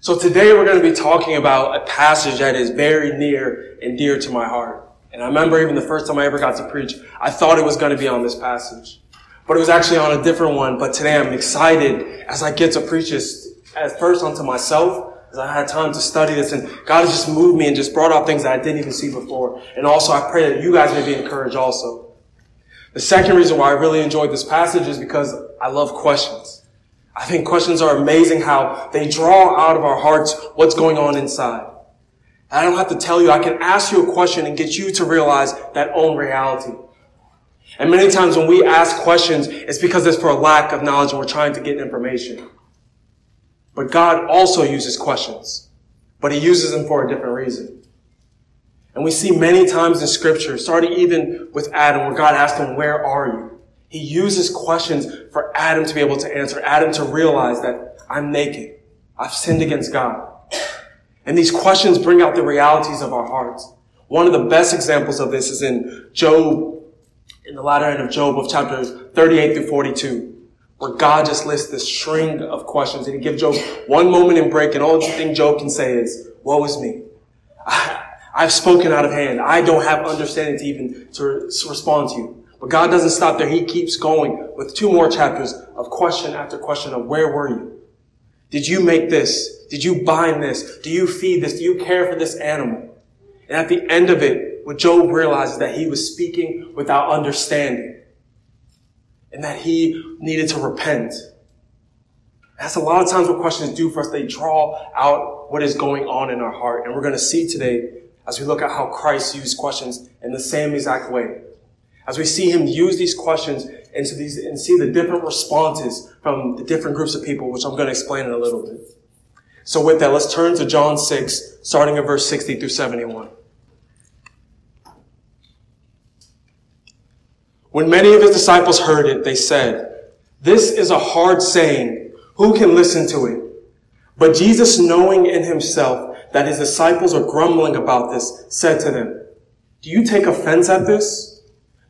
So today we're going to be talking about a passage that is very near and dear to my heart. And I remember even the first time I ever got to preach, I thought it was going to be on this passage. But it was actually on a different one. But today I'm excited as I get to preach this, at first unto myself, as I had time to study this. And God has just moved me and just brought out things that I didn't even see before. And also I pray that you guys may be encouraged also. The second reason why I really enjoyed this passage is because I love questions. I think questions are amazing how they draw out of our hearts what's going on inside. I don't have to tell you. I can ask you a question and get you to realize that own reality. And many times when we ask questions, it's because it's for a lack of knowledge and we're trying to get information. But God also uses questions, but he uses them for a different reason. And we see many times in Scripture, starting even with Adam, where God asked him, "Where are you?" He uses questions for Adam to be able to answer, Adam to realize that I'm naked. I've sinned against God. And these questions bring out the realities of our hearts. One of the best examples of this is in Job, in the latter end of Job of chapters 38 through 42, where God just lists this string of questions. And he gives Job one moment in break, and all the thing Job can say is, "Woe is me. I've spoken out of hand. I don't have understanding to even to respond to you." But God doesn't stop there. He keeps going with two more chapters of question after question of where were you? Did you make this? Did you bind this? Do you feed this? Do you care for this animal? And at the end of it, what Job realizes that he was speaking without understanding and that he needed to repent. That's a lot of times what questions do for us. They draw out what is going on in our heart. And we're going to see today as we look at how Christ used questions in the same exact way. As we see him use these questions and see the different responses from the different groups of people, which I'm going to explain in a little bit. So with that, let's turn to John 6, starting at verse 60 through 71. When many of his disciples heard it, they said, "This is a hard saying. Who can listen to it?" But Jesus, knowing in himself that his disciples are grumbling about this, said to them, "Do you take offense at this?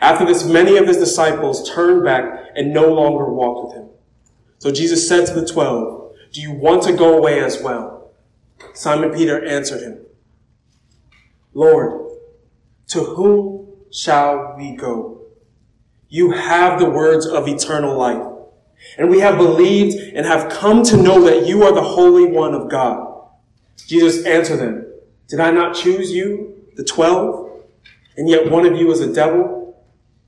After this, many of his disciples turned back and no longer walked with him. So Jesus said to the 12, "Do you want to go away as well?" Simon Peter answered him, "Lord, to whom shall we go? You have the words of eternal life, and we have believed and have come to know that you are the Holy One of God." Jesus answered them, "Did I not choose you, the 12? And yet one of you is a devil."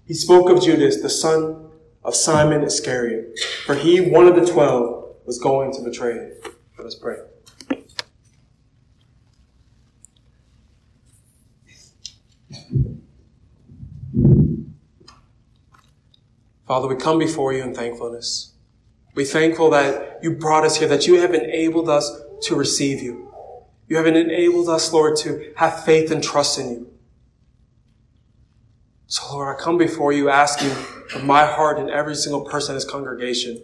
He spoke of Judas, the son of Simon Iscariot, for he, one of the 12, was going to betray him. Let us pray. Father, we come before you in thankfulness. We're thankful that you brought us here, that you have enabled us to receive you. You have enabled us, Lord, to have faith and trust in you. So, Lord, I come before you asking from my heart and every single person in this congregation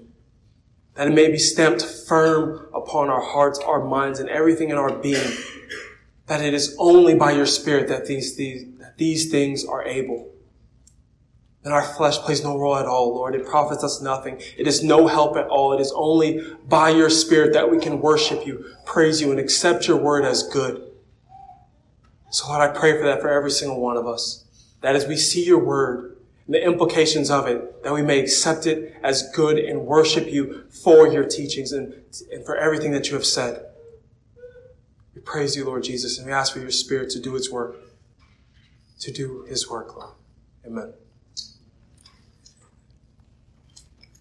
that it may be stamped firm upon our hearts, our minds, and everything in our being, that it is only by your Spirit that these things are able. And our flesh plays no role at all, Lord. It profits us nothing. It is no help at all. It is only by your Spirit that we can worship you, praise you, and accept your word as good. So, Lord, I pray for that for every single one of us. That as we see your word and the implications of it, that we may accept it as good and worship you for your teachings and for everything that you have said. We praise you, Lord Jesus, and we ask for your Spirit to do its work, to do his work, Lord. Amen.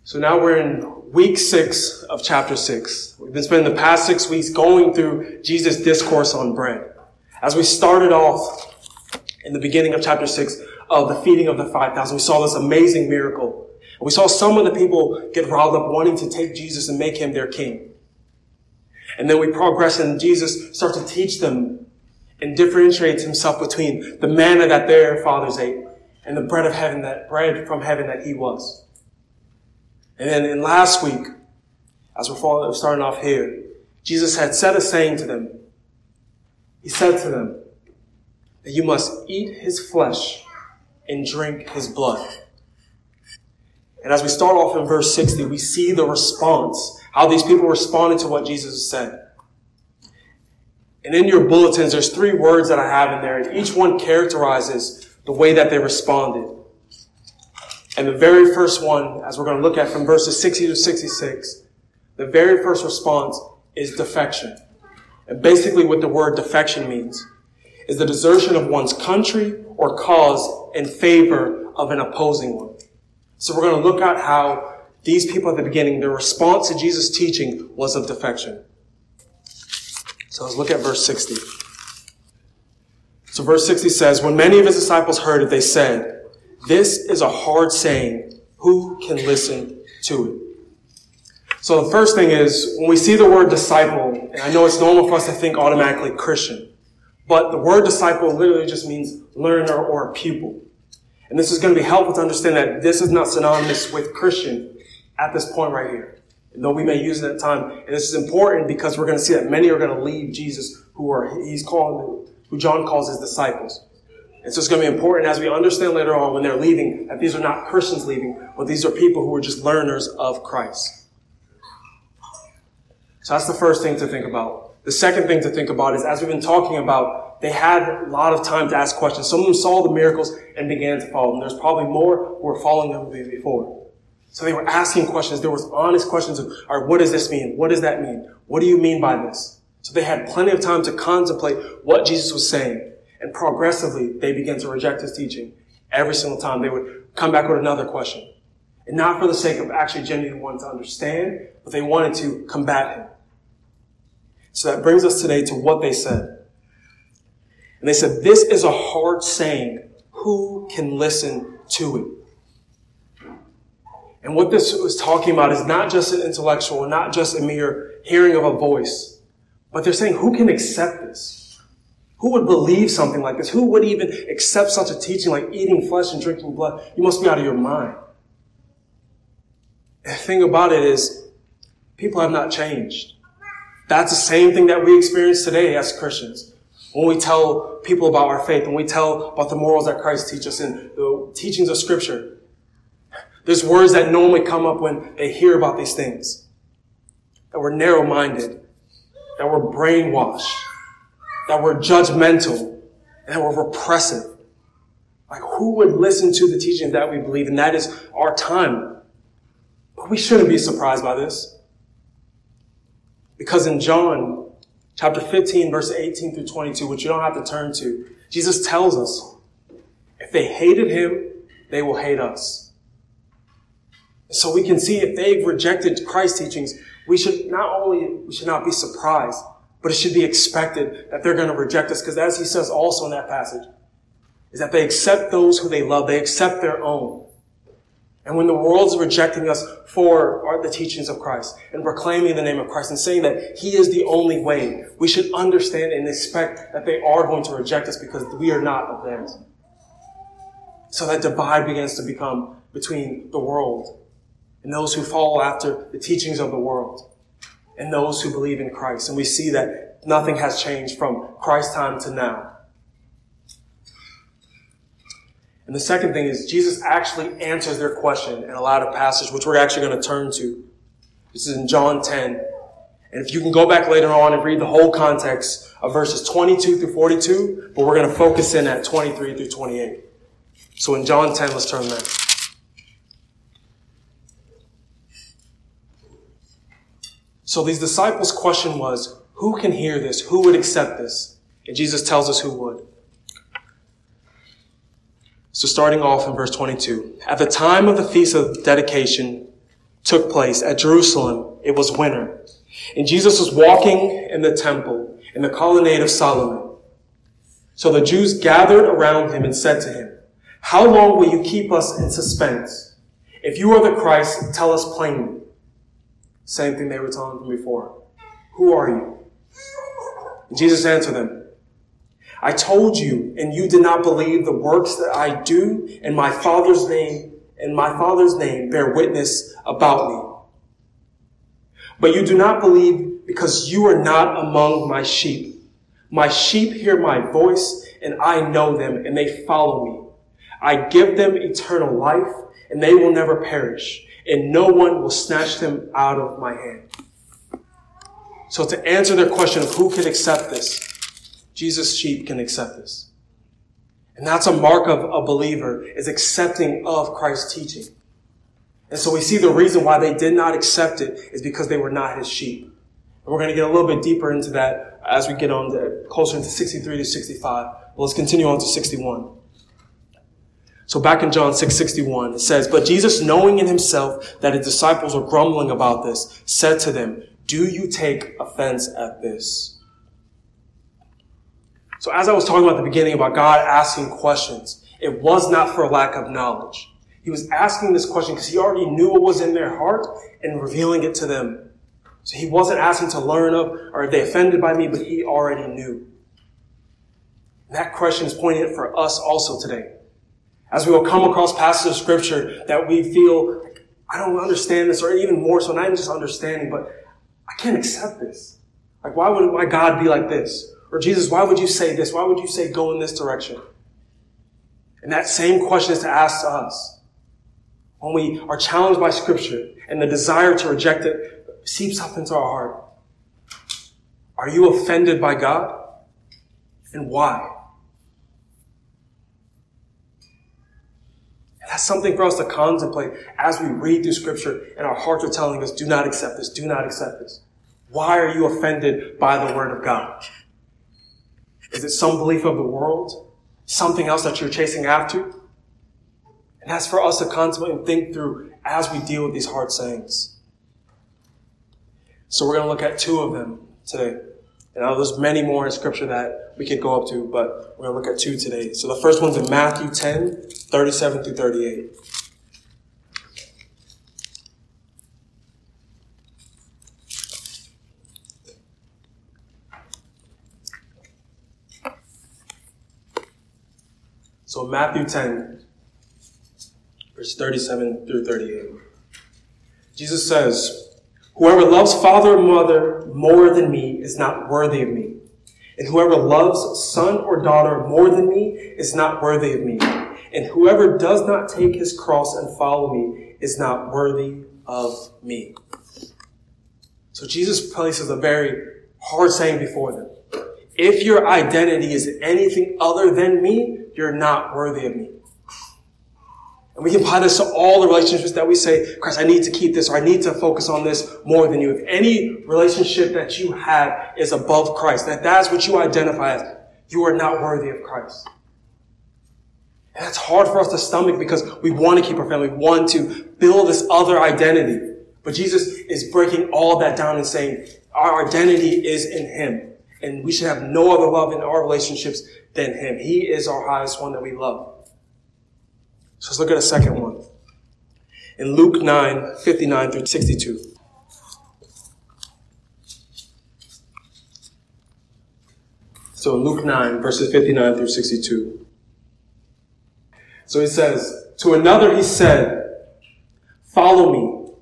So now we're in week 6 of chapter 6. We've been spending the past 6 weeks going through Jesus' discourse on bread. As we started off, in the beginning of chapter 6 of the feeding of the 5,000, we saw this amazing miracle. And we saw some of the people get riled up wanting to take Jesus and make him their king. And then we progress, and Jesus starts to teach them and differentiates himself between the manna that their fathers ate and the bread of heaven, that bread from heaven that he was. And then in last week, as we're starting off here, Jesus had said a saying to them. He said to them that you must eat his flesh and drink his blood. And as we start off in verse 60, we see the response, how these people responded to what Jesus said. And in your bulletins, there's three words that I have in there, and each one characterizes the way that they responded. And the very first one, as we're going to look at from verses 60 to 66, the very first response is defection. And basically what the word defection means is the desertion of one's country or cause in favor of an opposing one. So we're going to look at how these people at the beginning, their response to Jesus' teaching was of defection. So let's look at verse 60. So verse 60 says, when many of his disciples heard it, they said, this is a hard saying. Who can listen to it? So the first thing is, when we see the word disciple, and I know it's normal for us to think automatically Christian, but the word disciple literally just means learner or pupil. And this is going to be helpful to understand that this is not synonymous with Christian at this point right here. And though we may use it at time, and this is important because we're going to see that many are going to leave Jesus, who John calls his disciples. And so it's going to be important as we understand later on when they're leaving that these are not Christians leaving, but these are people who are just learners of Christ. So that's the first thing to think about. The second thing to think about is, as we've been talking about, they had a lot of time to ask questions. Some of them saw the miracles and began to follow them. There's probably more who were following them before. So they were asking questions. There was honest questions of, all right, what does this mean? What does that mean? What do you mean by this? So they had plenty of time to contemplate what Jesus was saying. And progressively, they began to reject his teaching. Every single time, they would come back with another question. And not for the sake of actually genuinely wanting to understand, but they wanted to combat him. So that brings us today to what they said. And they said, this is a hard saying. Who can listen to it? And what this was talking about is not just an intellectual, not just a mere hearing of a voice, but they're saying, who can accept this? Who would believe something like this? Who would even accept such a teaching like eating flesh and drinking blood? You must be out of your mind. The thing about it is, people have not changed. That's the same thing that we experience today as Christians. When we tell people about our faith, when we tell about the morals that Christ teaches us and the teachings of Scripture, there's words that normally come up when they hear about these things. That we're narrow-minded. That we're brainwashed. That we're judgmental, and that we're repressive. Like, who would listen to the teaching that we believe? And that is our time. But we shouldn't be surprised by this. Because in John chapter 15, verse 18 through 22, which you don't have to turn to, Jesus tells us, if they hated him, they will hate us. So we can see if they've rejected Christ's teachings, we should not be surprised, but it should be expected that they're going to reject us. Because as he says also in that passage, is that they accept those who they love. They accept their own. And when the world's rejecting us for the teachings of Christ and proclaiming the name of Christ and saying that he is the only way, we should understand and expect that they are going to reject us because we are not of theirs. So that divide begins to become between the world and those who follow after the teachings of the world and those who believe in Christ. And we see that nothing has changed from Christ's time to now. And the second thing is Jesus actually answers their question in a lot of passages, which we're actually going to turn to. This is in John 10. And if you can go back later on and read the whole context of verses 22 through 42, but we're going to focus in at 23 through 28. So in John 10, let's turn there. So these disciples' question was, who can hear this? Who would accept this? And Jesus tells us who would. So starting off in verse 22. At the time of the feast of dedication took place at Jerusalem, it was winter. And Jesus was walking in the temple in the colonnade of Solomon. So the Jews gathered around him and said to him, how long will you keep us in suspense? If you are the Christ, tell us plainly. Same thing they were telling him before. Who are you? And Jesus answered them, I told you, and you did not believe the works that I do, and my Father's name bear witness about me. But you do not believe because you are not among my sheep. My sheep hear my voice, and I know them, and they follow me. I give them eternal life, and they will never perish, and no one will snatch them out of my hand. So to answer their question of who can accept this, Jesus' sheep can accept this. And that's a mark of a believer, is accepting of Christ's teaching. And so we see the reason why they did not accept it is because they were not his sheep. And we're going to get a little bit deeper into that as we get on to, closer into 63 to 65. But let's continue on to 61. So back in John 6:61, it says, But Jesus, knowing in himself that his disciples were grumbling about this, said to them, Do you take offense at this? So as I was talking about at the beginning about God asking questions, it was not for a lack of knowledge. He was asking this question because he already knew what was in their heart and revealing it to them. So he wasn't asking to learn of or if they offended by me, but he already knew. And that question is pointed for us also today. As we will come across passages of scripture that we feel, like, I don't understand this, or even more so, not even just understanding, but I can't accept this. Like, why would my God be like this? Or Jesus, why would you say this? Why would you say go in this direction? And that same question is to ask to us. When we are challenged by scripture and the desire to reject it seeps up into our heart. Are you offended by God? And why? And that's something for us to contemplate as we read through scripture and our hearts are telling us, do not accept this, do not accept this. Why are you offended by the word of God? Is it some belief of the world? Something else that you're chasing after? And that's for us to contemplate and think through as we deal with these hard sayings. So we're going to look at two of them today. And I know there's many more in scripture that we could go up to, but we're going to look at two today. So the first one's in Matthew 10:37 through 38. So Matthew 10, verse 37 through 38. Jesus says, Whoever loves father or mother more than me is not worthy of me. And whoever loves son or daughter more than me is not worthy of me. And whoever does not take his cross and follow me is not worthy of me. So Jesus places a very hard saying before them. If your identity is anything other than me, you're not worthy of me. And we can apply this to all the relationships that we say, Christ, I need to keep this, or I need to focus on this more than you. If any relationship that you have is above Christ, that's what you identify as, you are not worthy of Christ. And that's hard for us to stomach because we want to keep our family, we want to build this other identity. But Jesus is breaking all that down and saying, our identity is in him. And we should have no other love in our relationships than him. He is our highest one that we love. So let's look at a second one. In Luke 9:59 through 62. So in Luke 9, verses 59 through 62. So he says, To another he said, Follow me.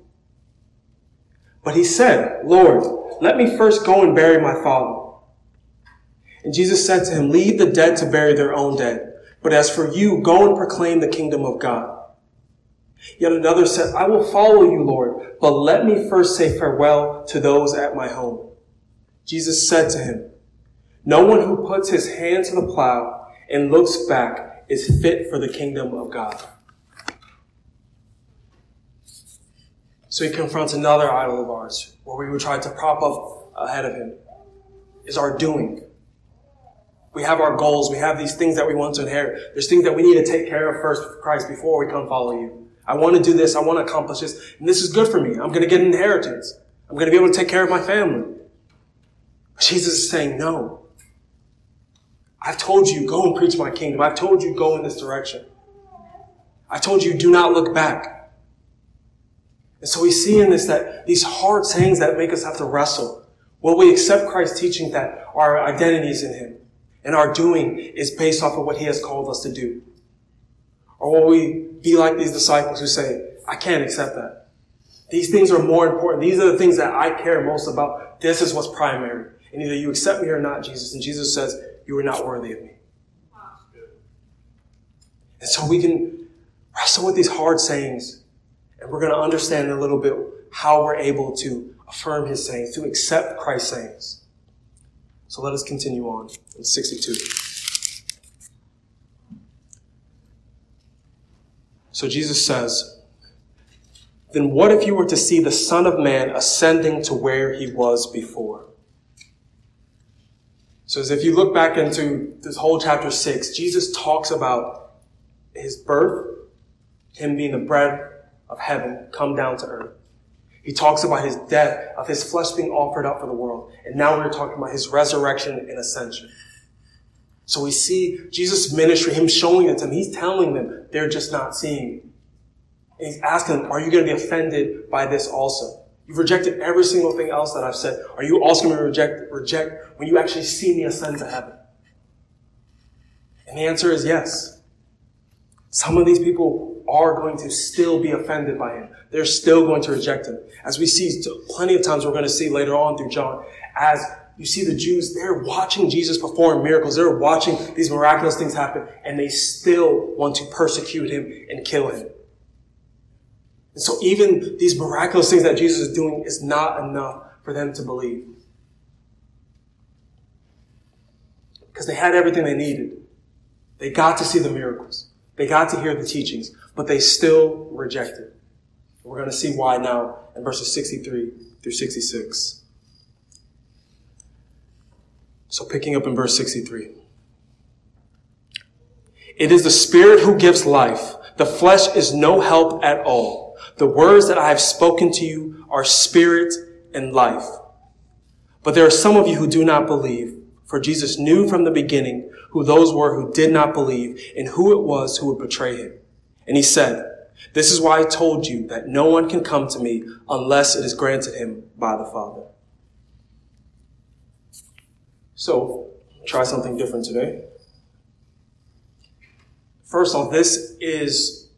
But he said, Lord, let me first go and bury my father. And Jesus said to him, Leave the dead to bury their own dead. But as for you, go and proclaim the kingdom of God. Yet another said, I will follow you, Lord, but let me first say farewell to those at my home. Jesus said to him, No one who puts his hand to the plow and looks back is fit for the kingdom of God. So he confronts another idol of ours, where we would try to prop up ahead of him, is our doing. We have our goals. We have these things that we want to inherit. There's things that we need to take care of first for Christ before we come follow you. I want to do this. I want to accomplish this. And this is good for me. I'm going to get an inheritance. I'm going to be able to take care of my family. But Jesus is saying, no. I've told you, go and preach my kingdom. I've told you, go in this direction. I told you, do not look back. And so we see in this that these hard sayings that make us have to wrestle Will we accept Christ's teaching that our identity is in him and our doing is based off of what he has called us to do? Or will we be like these disciples who say, I can't accept that. These things are more important. These are the things that I care most about. This is what's primary. And either you accept me or not, Jesus. And Jesus says, you are not worthy of me. And so we can wrestle with these hard sayings. And we're going to understand a little bit how we're able to affirm his sayings, to accept Christ's sayings. So let us continue on in 62. So Jesus says, then what if you were to see the Son of Man ascending to where he was before? So as if you look back into this whole chapter 6, Jesus talks about his birth, him being the bread of heaven come down to earth. He talks about his death, of his flesh being offered up for the world. And now we're talking about his resurrection and ascension. So we see Jesus' ministry, him showing it to them. He's telling them they're just not seeing it. And he's asking them, are you going to be offended by this also? You've rejected every single thing else that I've said. Are you also going to reject when you actually see me ascend to heaven? And the answer is yes. Some of these people are going to still be offended by him. They're still going to reject him. As we see plenty of times, we're going to see later on through John, as you see the Jews, they're watching Jesus perform miracles. They're watching these miraculous things happen, and they still want to persecute him and kill him. And so even these miraculous things that Jesus is doing is not enough for them to believe. Because they had everything they needed. They got to see the miracles. They got to hear the teachings, but they still rejected. We're going to see why now in verses 63 through 66. So picking up in verse 63. It is the Spirit who gives life. The flesh is no help at all. The words that I have spoken to you are spirit and life. But there are some of you who do not believe. For Jesus knew from the beginning who those were who did not believe and who it was who would betray him. And he said, this is why I told you that no one can come to me unless it is granted him by the Father. So, try something different today. First off, this is,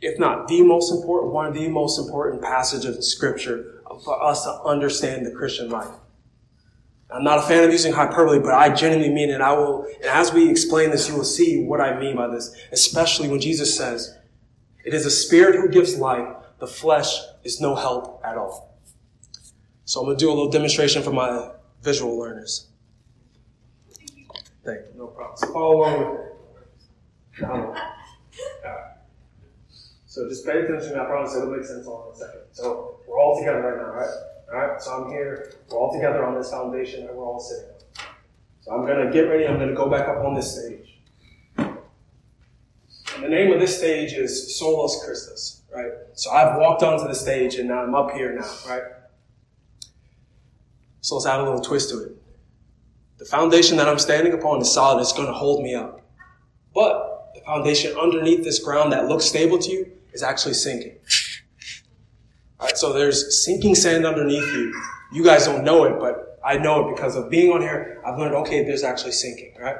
if not the most important, one of the most important passages in Scripture for us to understand the Christian life. I'm not a fan of using hyperbole, but I genuinely mean it. And as we explain this, you will see what I mean by this, especially when Jesus says, it is the Spirit who gives life. The flesh is no help at all. So I'm going to do a little demonstration for my visual learners. Thank you. No problem. Follow along with it. All right. So just pay attention. I promise it'll make sense all in a second. So we're all together right now, right? All right, so I'm here. We're all together on this foundation that we're all sitting on. So I'm going to get ready. I'm going to go back up on this stage. And the name of this stage is Solus Christus, right? So I've walked onto the stage and now I'm up here now, right? So let's add a little twist to it. The foundation that I'm standing upon is solid. It's going to hold me up. But the foundation underneath this ground that looks stable to you is actually sinking. Right, so there's sinking sand underneath you. You guys don't know it, but I know it because of being on here. I've learned, okay, there's actually sinking, right?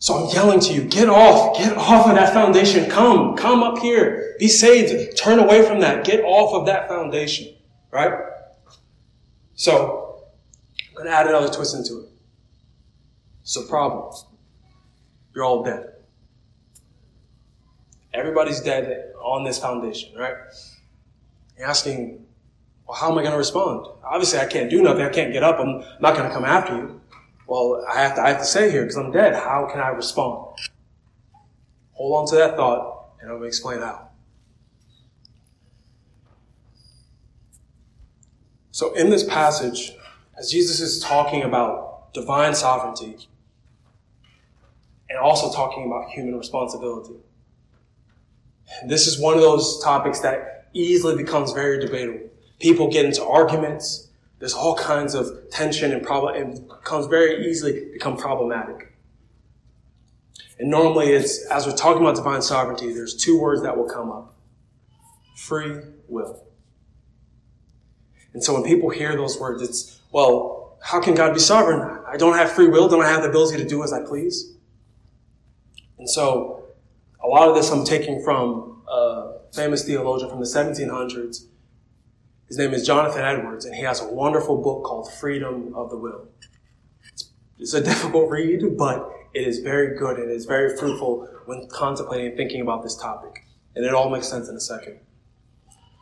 So I'm yelling to you, get off of that foundation. Come up here. Be saved. Turn away from that. Get off of that foundation, right? So I'm going to add another twist into it. So problems. You're all dead. Everybody's dead on this foundation, right? Asking, well, how am I going to respond? Obviously, I can't do nothing. I can't get up. I'm not going to come after you. Well, I have to stay here because I'm dead. How can I respond? Hold on to that thought, and I'll explain how. So in this passage, as Jesus is talking about divine sovereignty and also talking about human responsibility, this is one of those topics that easily becomes very debatable. People get into arguments. There's all kinds of tension and problem, and becomes very easily become problematic. And normally it's, as we're talking about divine sovereignty, there's two words that will come up. Free will. And so when people hear those words, it's well, how can God be sovereign? I don't have free will. Don't I have the ability to do as I please? And so a lot of this I'm taking from a famous theologian from the 1700s. His name is Jonathan Edwards, and he has a wonderful book called Freedom of the Will. It's a difficult read, but it is very good and it's very fruitful when contemplating and thinking about this topic. And it all makes sense in a second.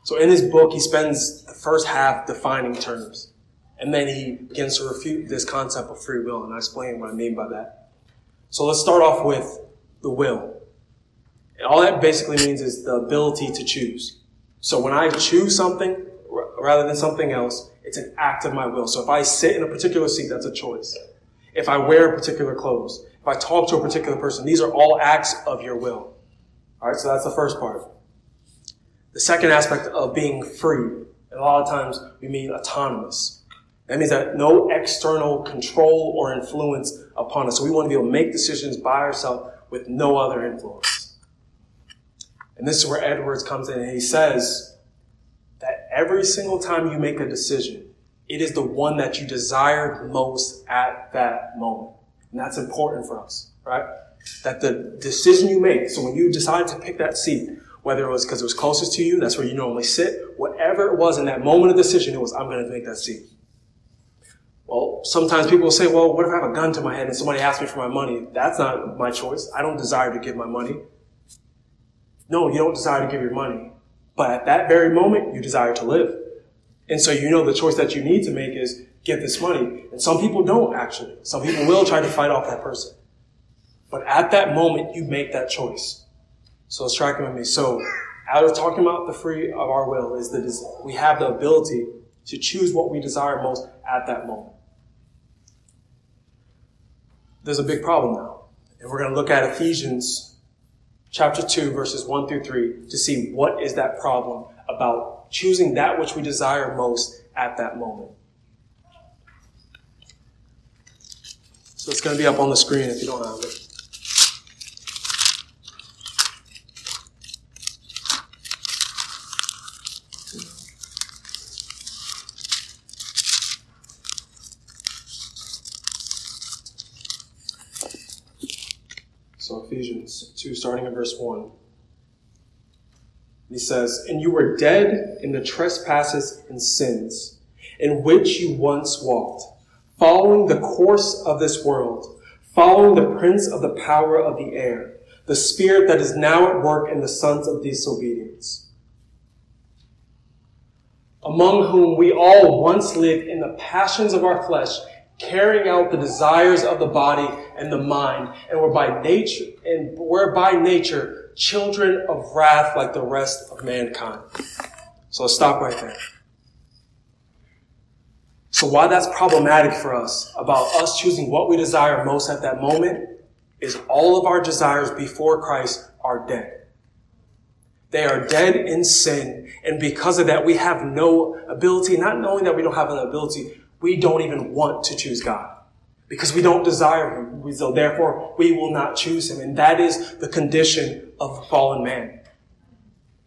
So in his book, he spends the first half defining terms. And then he begins to refute this concept of free will, and I explain what I mean by that. So let's start off with the will. And all that basically means is the ability to choose. So when I choose something rather than something else, it's an act of my will. So if I sit in a particular seat, that's a choice. If I wear particular clothes, if I talk to a particular person, these are all acts of your will. All right, so that's the first part. The second aspect of being free, and a lot of times we mean autonomous. That means that no external control or influence upon us. So we want to be able to make decisions by ourselves with no other influence. And this is where Edwards comes in, and he says that every single time you make a decision, it is the one that you desired most at that moment. And that's important for us, right? That the decision you make, so when you decide to pick that seat, whether it was because it was closest to you, that's where you normally sit, whatever it was in that moment of decision, it was, I'm going to make that seat. Well, sometimes people will say, well, what if I have a gun to my head and somebody asks me for my money? That's not my choice. I don't desire to give my money. No, you don't desire to give your money. But at that very moment, you desire to live. And so you know the choice that you need to make is get this money. And some people don't, actually. Some people will try to fight off that person. But at that moment, you make that choice. So it's tracking with me. So out of talking about the free of our will is that we have the ability to choose what we desire most at that moment. There's a big problem now. And we're going to look at Ephesians chapter 2, verses 1 through 3 to see what is that problem about choosing that which we desire most at that moment. So it's going to be up on the screen if you don't have it. So Ephesians 2, starting in verse 1. He says, "And you were dead in the trespasses and sins, in which you once walked, following the course of this world, following the prince of the power of the air, the spirit that is now at work in the sons of disobedience, among whom we all once lived in the passions of our flesh, carrying out the desires of the body and the mind, and were by nature children of wrath like the rest of mankind." So let's stop right there. So why that's problematic for us about us choosing what we desire most at that moment is all of our desires before Christ are dead. They are dead in sin. And because of that, we have no ability, not knowing that we don't have an ability, we don't even want to choose God because we don't desire him. So therefore, we will not choose him. And that is the condition of fallen man.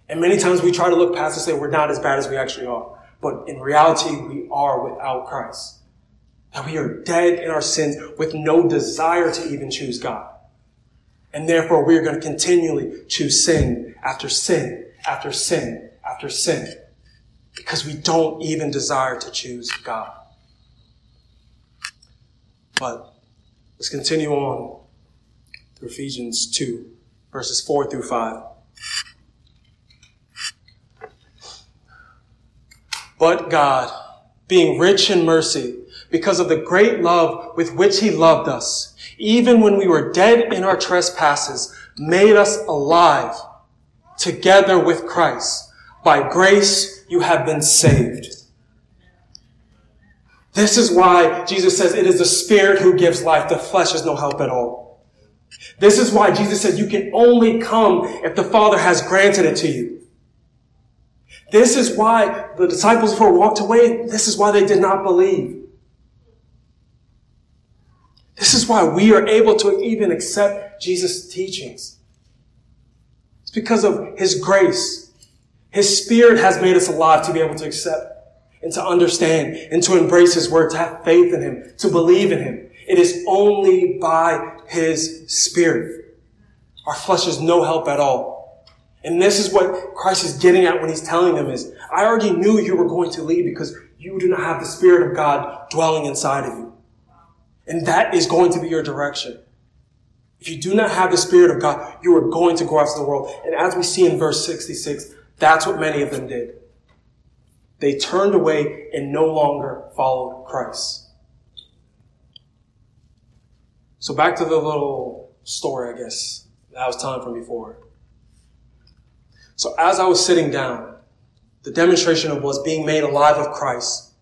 And many times we try to look past and say we're not as bad as we actually are. But in reality, we are without Christ. That we are dead in our sins with no desire to even choose God. And therefore, we are going to continually choose sin after sin after sin after sin because we don't even desire to choose God. But let's continue on through Ephesians 2, verses 4 through 5. "But God, being rich in mercy, because of the great love with which he loved us, even when we were dead in our trespasses, made us alive together with Christ. By grace you have been saved." This is why Jesus says it is the Spirit who gives life. The flesh is no help at all. This is why Jesus said you can only come if the Father has granted it to you. This is why the disciples before walked away, this is why they did not believe. This is why we are able to even accept Jesus' teachings. It's because of his grace. His Spirit has made us alive to be able to accept. and to understand and to embrace his word, to have faith in him, to believe in him. It is only by his Spirit. Our flesh is no help at all. And this is what Christ is getting at when he's telling them is, I already knew you were going to leave because you do not have the Spirit of God dwelling inside of you. And that is going to be your direction. If you do not have the Spirit of God, you are going to go after the world. And as we see in verse 66, that's what many of them did. They turned away and no longer followed Christ. So back to the little story, I guess, that I was telling from before. So as I was sitting down, the demonstration of was being made alive of Christ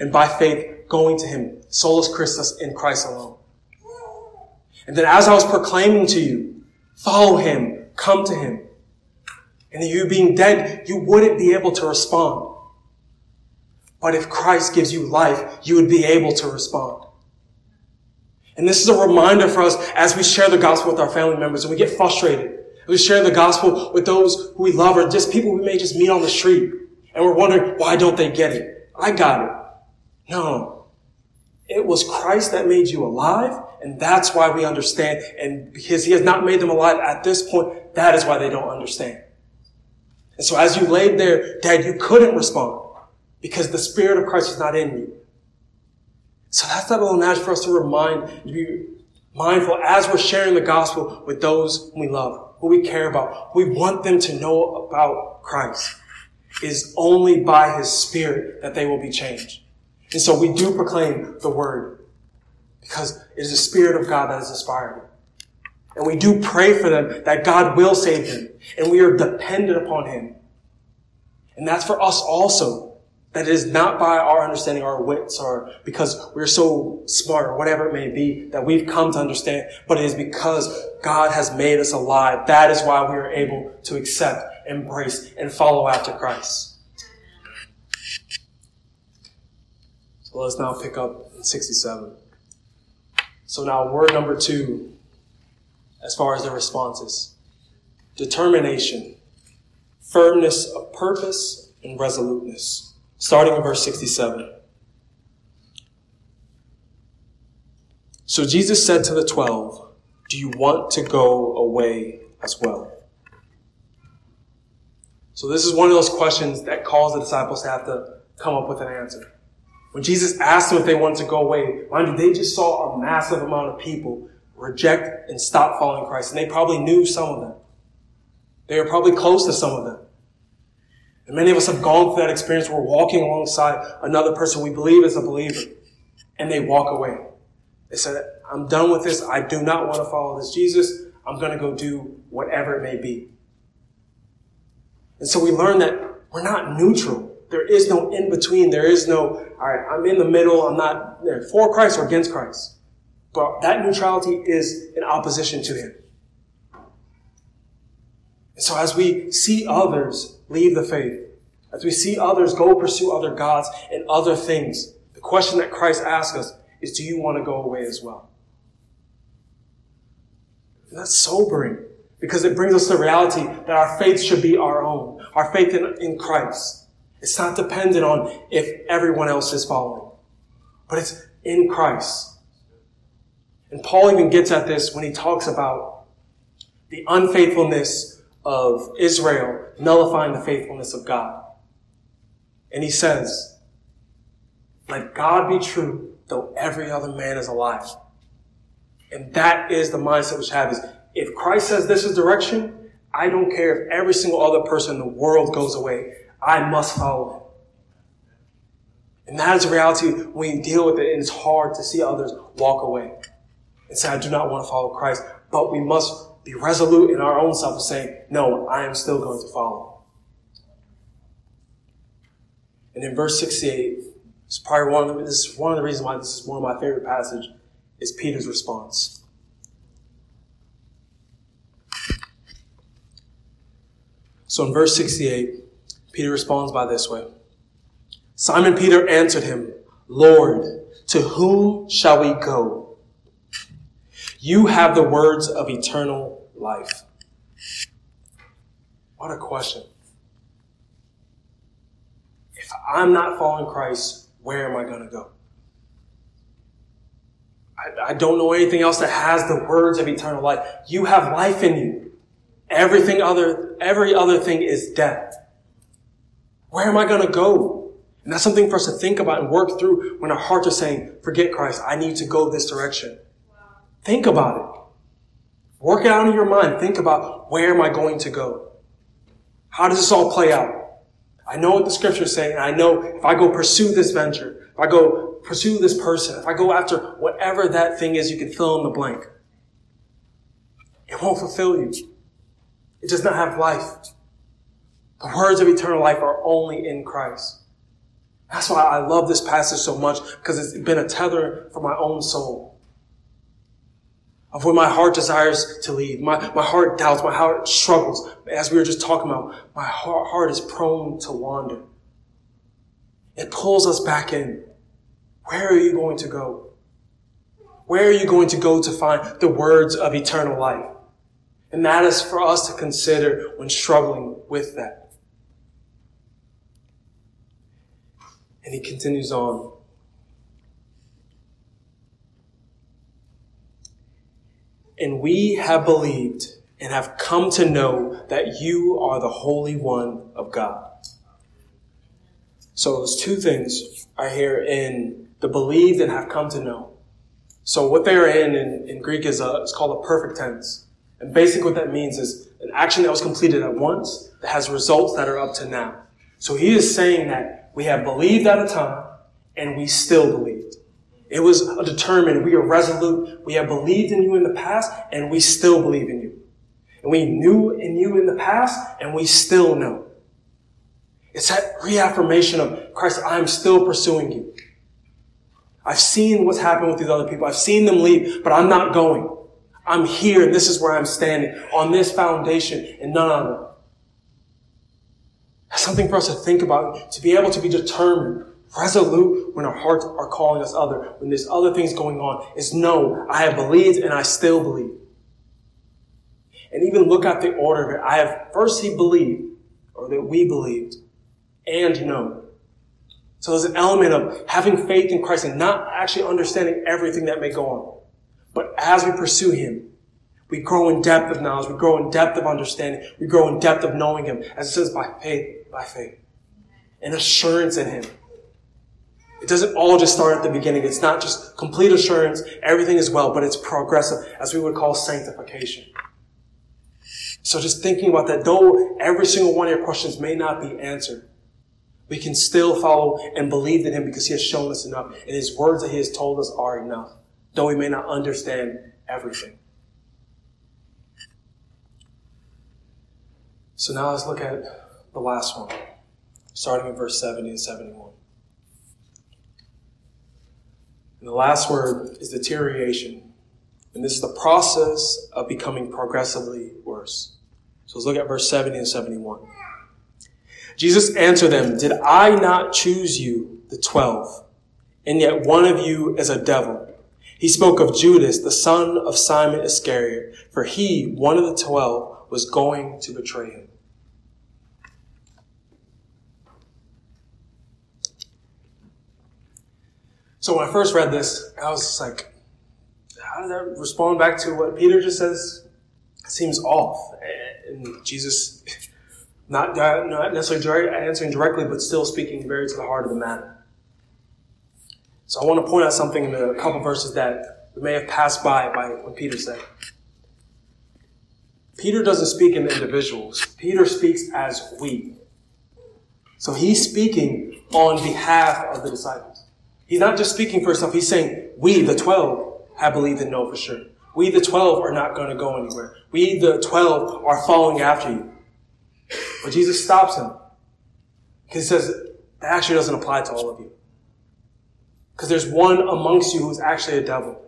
and by faith going to him, Solus Christus, in Christ alone. And then as I was proclaiming to you, follow him, come to him. And you being dead, you wouldn't be able to respond. But if Christ gives you life, you would be able to respond. And this is a reminder for us as we share the gospel with our family members and we get frustrated. We share the gospel with those who we love or just people we may just meet on the street. And we're wondering, why don't they get it? I got it. No. It was Christ that made you alive. And that's why we understand. And because he has not made them alive at this point, that is why they don't understand. And so as you laid there, Dad, you couldn't respond because the Spirit of Christ was not in you. So that's that little nudge for us to be mindful as we're sharing the gospel with those we love, who we care about, who we want them to know about Christ. It is only by his Spirit that they will be changed. And so we do proclaim the word, because it is the Spirit of God that has inspired them. And we do pray for them that God will save them. And we are dependent upon him. And that's for us also. That it is not by our understanding, our wits, or because we're so smart or whatever it may be that we've come to understand. But it is because God has made us alive. That is why we are able to accept, embrace, and follow after Christ. So let's now pick up in 67. So now word number 2, as far as the responses: determination, firmness of purpose, and resoluteness. Starting in verse 67. So Jesus said to the 12, do you want to go away as well? So this is one of those questions that calls the disciples to have to come up with an answer. When Jesus asked them if they wanted to go away, mind you, they just saw a massive amount of people reject and stop following Christ. And they probably knew some of them. They were probably close to some of them. And many of us have gone through that experience. We're walking alongside another person we believe is a believer. And they walk away. They said, I'm done with this. I do not want to follow this Jesus. I'm going to go do whatever it may be. And so we learn that we're not neutral. There is no in-between. There is no, all right, I'm in the middle. I'm not there for Christ or against Christ. But that neutrality is in opposition to him. And so as we see others leave the faith, as we see others go pursue other gods and other things, the question that Christ asks us is, do you want to go away as well? And that's sobering because it brings us to the reality that our faith should be our own, our faith in Christ. It's not dependent on if everyone else is following, but it's in Christ. And Paul even gets at this when he talks about the unfaithfulness of Israel nullifying the faithfulness of God. And he says, let God be true, though every other man is alive. And that is the mindset we should have is, if Christ says this is direction, I don't care if every single other person in the world goes away. I must follow him. And that is the reality when you deal with it, and it's hard to see others walk away and say, I do not want to follow Christ. But we must be resolute in our own self and say, no, I am still going to follow. And in verse 68, this is one of the reasons why this is one of my favorite passages, is Peter's response. So in verse 68, Peter responds by this way. Simon Peter answered him, Lord, to whom shall we go? You have the words of eternal life. What a question. If I'm not following Christ, where am I going to go? I don't know anything else that has the words of eternal life. You have life in you. Every other thing is death. Where am I going to go? And that's something for us to think about and work through when our hearts are saying, forget Christ, I need to go this direction. Wow. Think about it. Work it out in your mind. Think about, where am I going to go? How does this all play out? I know what the scriptures say, and I know if I go pursue this venture, if I go pursue this person, if I go after whatever that thing is, you can fill in the blank. It won't fulfill you. It does not have life. The words of eternal life are only in Christ. That's why I love this passage so much, because it's been a tether for my own soul. Of where my heart desires to lead. My heart doubts. My heart struggles. As we were just talking about, my heart is prone to wander. It pulls us back in. Where are you going to go? Where are you going to go to find the words of eternal life? And that is for us to consider when struggling with that. And he continues on. And we have believed and have come to know that you are the Holy One of God. So those two things are here in the believed and have come to know. So what they're in Greek is called a perfect tense. And basically what that means is an action that was completed at once that has results that are up to now. So he is saying that we have believed at a time and we still believed. It was determined. We are resolute. We have believed in you in the past, and we still believe in you. And we knew in you in the past, and we still know. It's that reaffirmation of, Christ, I'm still pursuing you. I've seen what's happened with these other people. I've seen them leave, but I'm not going. I'm here, and this is where I'm standing, on this foundation, and none other. That's something for us to think about, to be able to be determined. Resolute when our hearts are calling us other, when there's other things going on, is no, I have believed and I still believe. And even look at the order of it. I have first he believed, or that we believed, and known. So there's an element of having faith in Christ and not actually understanding everything that may go on. But as we pursue him, we grow in depth of knowledge, we grow in depth of understanding, we grow in depth of knowing him, as it says, by faith, and assurance in him. It doesn't all just start at the beginning. It's not just complete assurance, everything is well, but it's progressive, as we would call sanctification. So just thinking about that, though every single one of your questions may not be answered, we can still follow and believe in him because he has shown us enough, and his words that he has told us are enough, though we may not understand everything. So now let's look at the last one, starting in verse 70 and 71. And the last word is deterioration. And this is the process of becoming progressively worse. So let's look at verse 70 and 71. Jesus answered them, did I not choose you, the 12? And yet one of you is a devil. He spoke of Judas, the son of Simon Iscariot, for he, one of the 12, was going to betray him. So when I first read this, I was just like, how does that respond back to what Peter just says? It seems off. And Jesus, not necessarily answering directly, but still speaking very to the heart of the matter. So I want to point out something in a couple verses that we may have passed by what Peter said. Peter doesn't speak in individuals. Peter speaks as we. So he's speaking on behalf of the disciples. He's not just speaking for himself. He's saying, we, the 12, have believed and know for sure. We, the 12, are not going to go anywhere. We, the 12, are following after you. But Jesus stops him. Because he says, that actually doesn't apply to all of you. Because there's one amongst you who's actually a devil.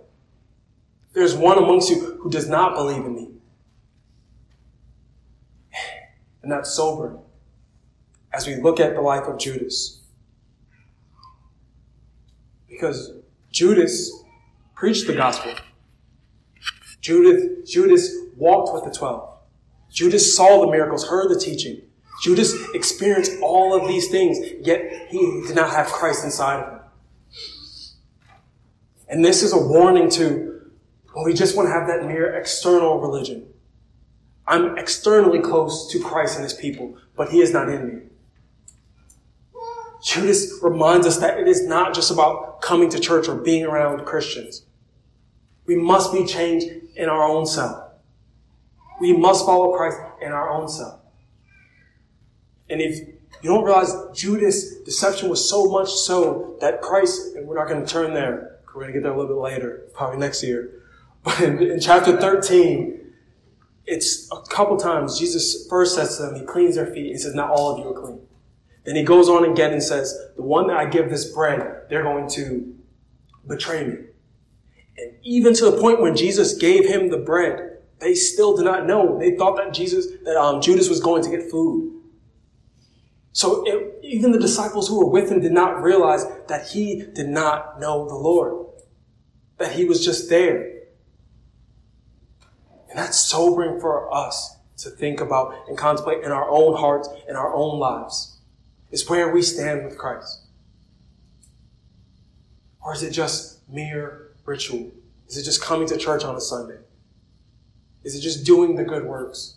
There's one amongst you who does not believe in me. And that's sobering. As we look at the life of Judas. Because Judas preached the gospel. Judas walked with the 12. Judas saw the miracles, heard the teaching. Judas experienced all of these things, yet he did not have Christ inside of him. And this is a warning to when we just want to have that mere external religion. I'm externally close to Christ and his people, but he is not in me. Judas reminds us that it is not just about coming to church or being around Christians. We must be changed in our own self. We must follow Christ in our own self. And if you don't realize, Judas' deception was so much so that Christ, and we're not going to turn there, because we're going to get there a little bit later, probably next year. But in chapter 13, it's a couple times Jesus first says to them, he cleans their feet. He says, not all of you are clean. Then he goes on again and says, the one that I give this bread, they're going to betray me. And even to the point when Jesus gave him the bread, they still did not know. They thought that Judas was going to get food. So even the disciples who were with him did not realize that he did not know the Lord, that he was just there. And that's sobering for us to think about and contemplate in our own hearts, in our own lives. Is where we stand with Christ. Or is it just mere ritual? Is it just coming to church on a Sunday? Is it just doing the good works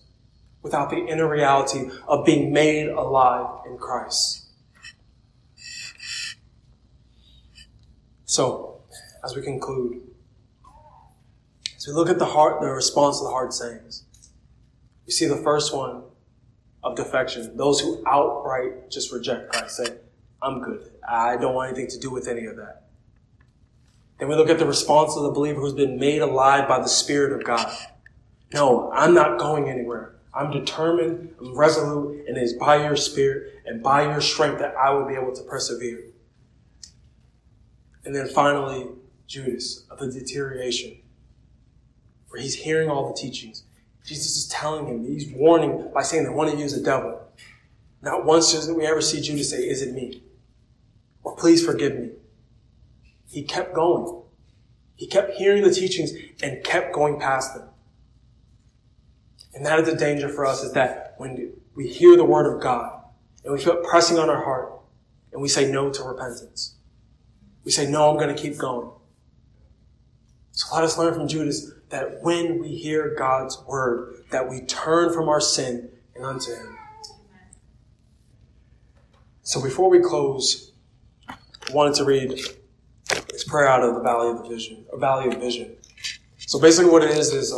without the inner reality of being made alive in Christ? So, as we conclude, as we look at the heart, the response to the hard sayings, we see the first one of defection. Those who outright just reject Christ, say, I'm good. I don't want anything to do with any of that. Then we look at the response of the believer who's been made alive by the Spirit of God. No, I'm not going anywhere. I'm determined, I'm resolute, and it is by your Spirit and by your strength that I will be able to persevere. And then finally, Judas, of the deterioration, where he's hearing all the teachings. Jesus is telling him, he's warning by saying that one of you is a devil. Not once does we ever see Judas say, is it me? Or please forgive me. He kept going. He kept hearing the teachings and kept going past them. And that is the danger for us, is that when we hear the word of God and we feel it pressing on our heart and we say no to repentance. We say, no, I'm going to keep going. So let us learn from Judas that when we hear God's word, that we turn from our sin and unto him. So before we close, I wanted to read this prayer out of the Valley of Vision. So basically what it is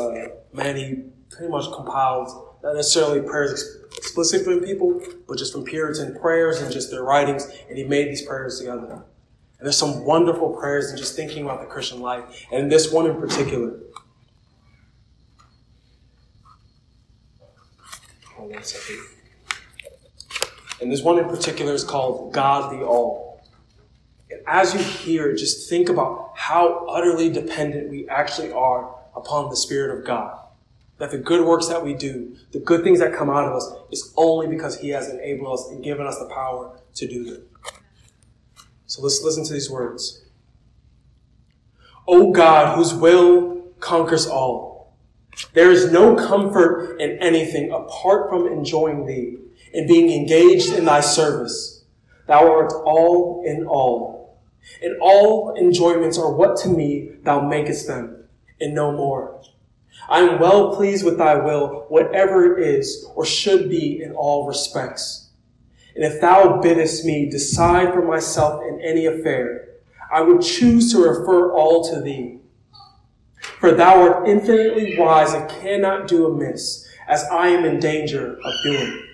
man, he pretty much compiled, not necessarily prayers explicitly from people, but just from Puritan prayers and just their writings, and he made these prayers together. And there's some wonderful prayers and just thinking about the Christian life. And this one in particular. Hold on a second. And this one in particular is called God the All. And as you hear, just think about how utterly dependent we actually are upon the Spirit of God. That the good works that we do, the good things that come out of us, is only because he has enabled us and given us the power to do them. So let's listen to these words. O God, whose will conquers all, there is no comfort in anything apart from enjoying thee and being engaged in thy service. Thou art all in all, and all enjoyments are what to me thou makest them, and no more. I am well pleased with thy will, whatever it is or should be in all respects. And if thou biddest me decide for myself in any affair, I would choose to refer all to thee. For thou art infinitely wise and cannot do amiss, as I am in danger of doing.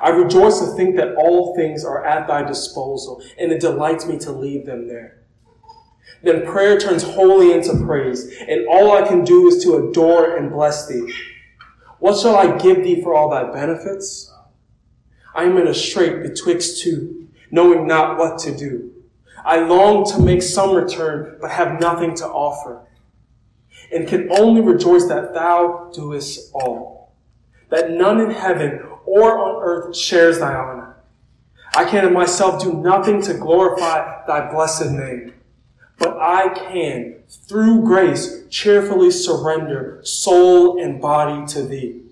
I rejoice to think that all things are at thy disposal, and it delights me to leave them there. Then prayer turns wholly into praise, and all I can do is to adore and bless thee. What shall I give thee for all thy benefits? I am in a strait betwixt two, knowing not what to do. I long to make some return, but have nothing to offer, and can only rejoice that thou doest all, that none in heaven or on earth shares thy honor. I can in myself do nothing to glorify thy blessed name, but I can, through grace, cheerfully surrender soul and body to thee.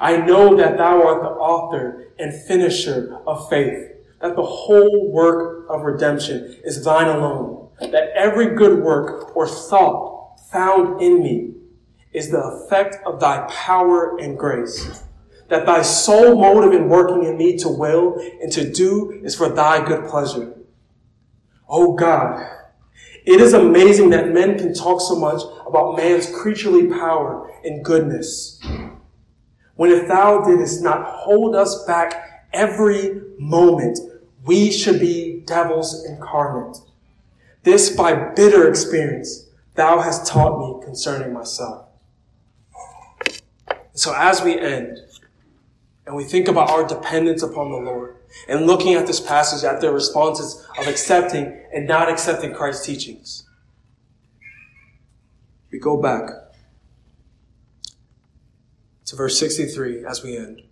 I know that thou art the author and finisher of faith, that the whole work of redemption is thine alone, that every good work or thought found in me is the effect of thy power and grace, that thy sole motive in working in me to will and to do is for thy good pleasure. O God, it is amazing that men can talk so much about man's creaturely power and goodness, when if thou didst not hold us back every moment, we should be devils incarnate. This by bitter experience thou hast taught me concerning myself. So as we end, and we think about our dependence upon the Lord, and looking at this passage at their responses of accepting and not accepting Christ's teachings, we go back to verse 63 as we end.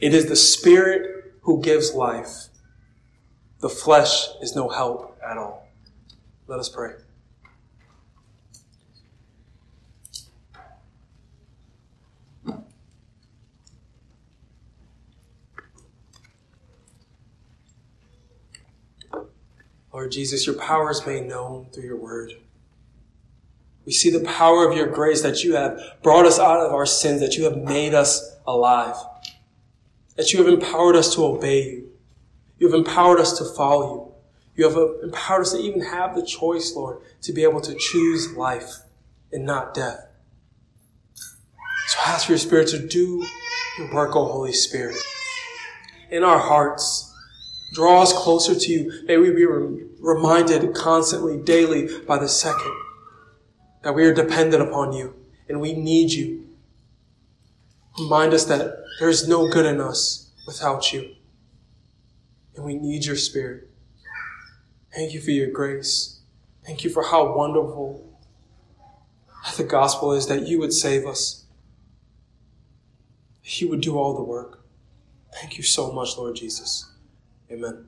It is the Spirit who gives life. The flesh is no help at all. Let us pray. Lord Jesus, your power is made known through your word. We see the power of your grace, that you have brought us out of our sins, that you have made us alive, that you have empowered us to obey you. You have empowered us to follow you. You have empowered us to even have the choice, Lord, to be able to choose life and not death. So I ask for your Spirit to do your work, O Holy Spirit. In our hearts, draw us closer to you. May we be reminded constantly, daily, by the second, that we are dependent upon you and we need you. Remind us that there is no good in us without you, and we need your Spirit. Thank you for your grace. Thank you for how wonderful the gospel is, that you would save us, that you would do all the work. Thank you so much, Lord Jesus. Amen.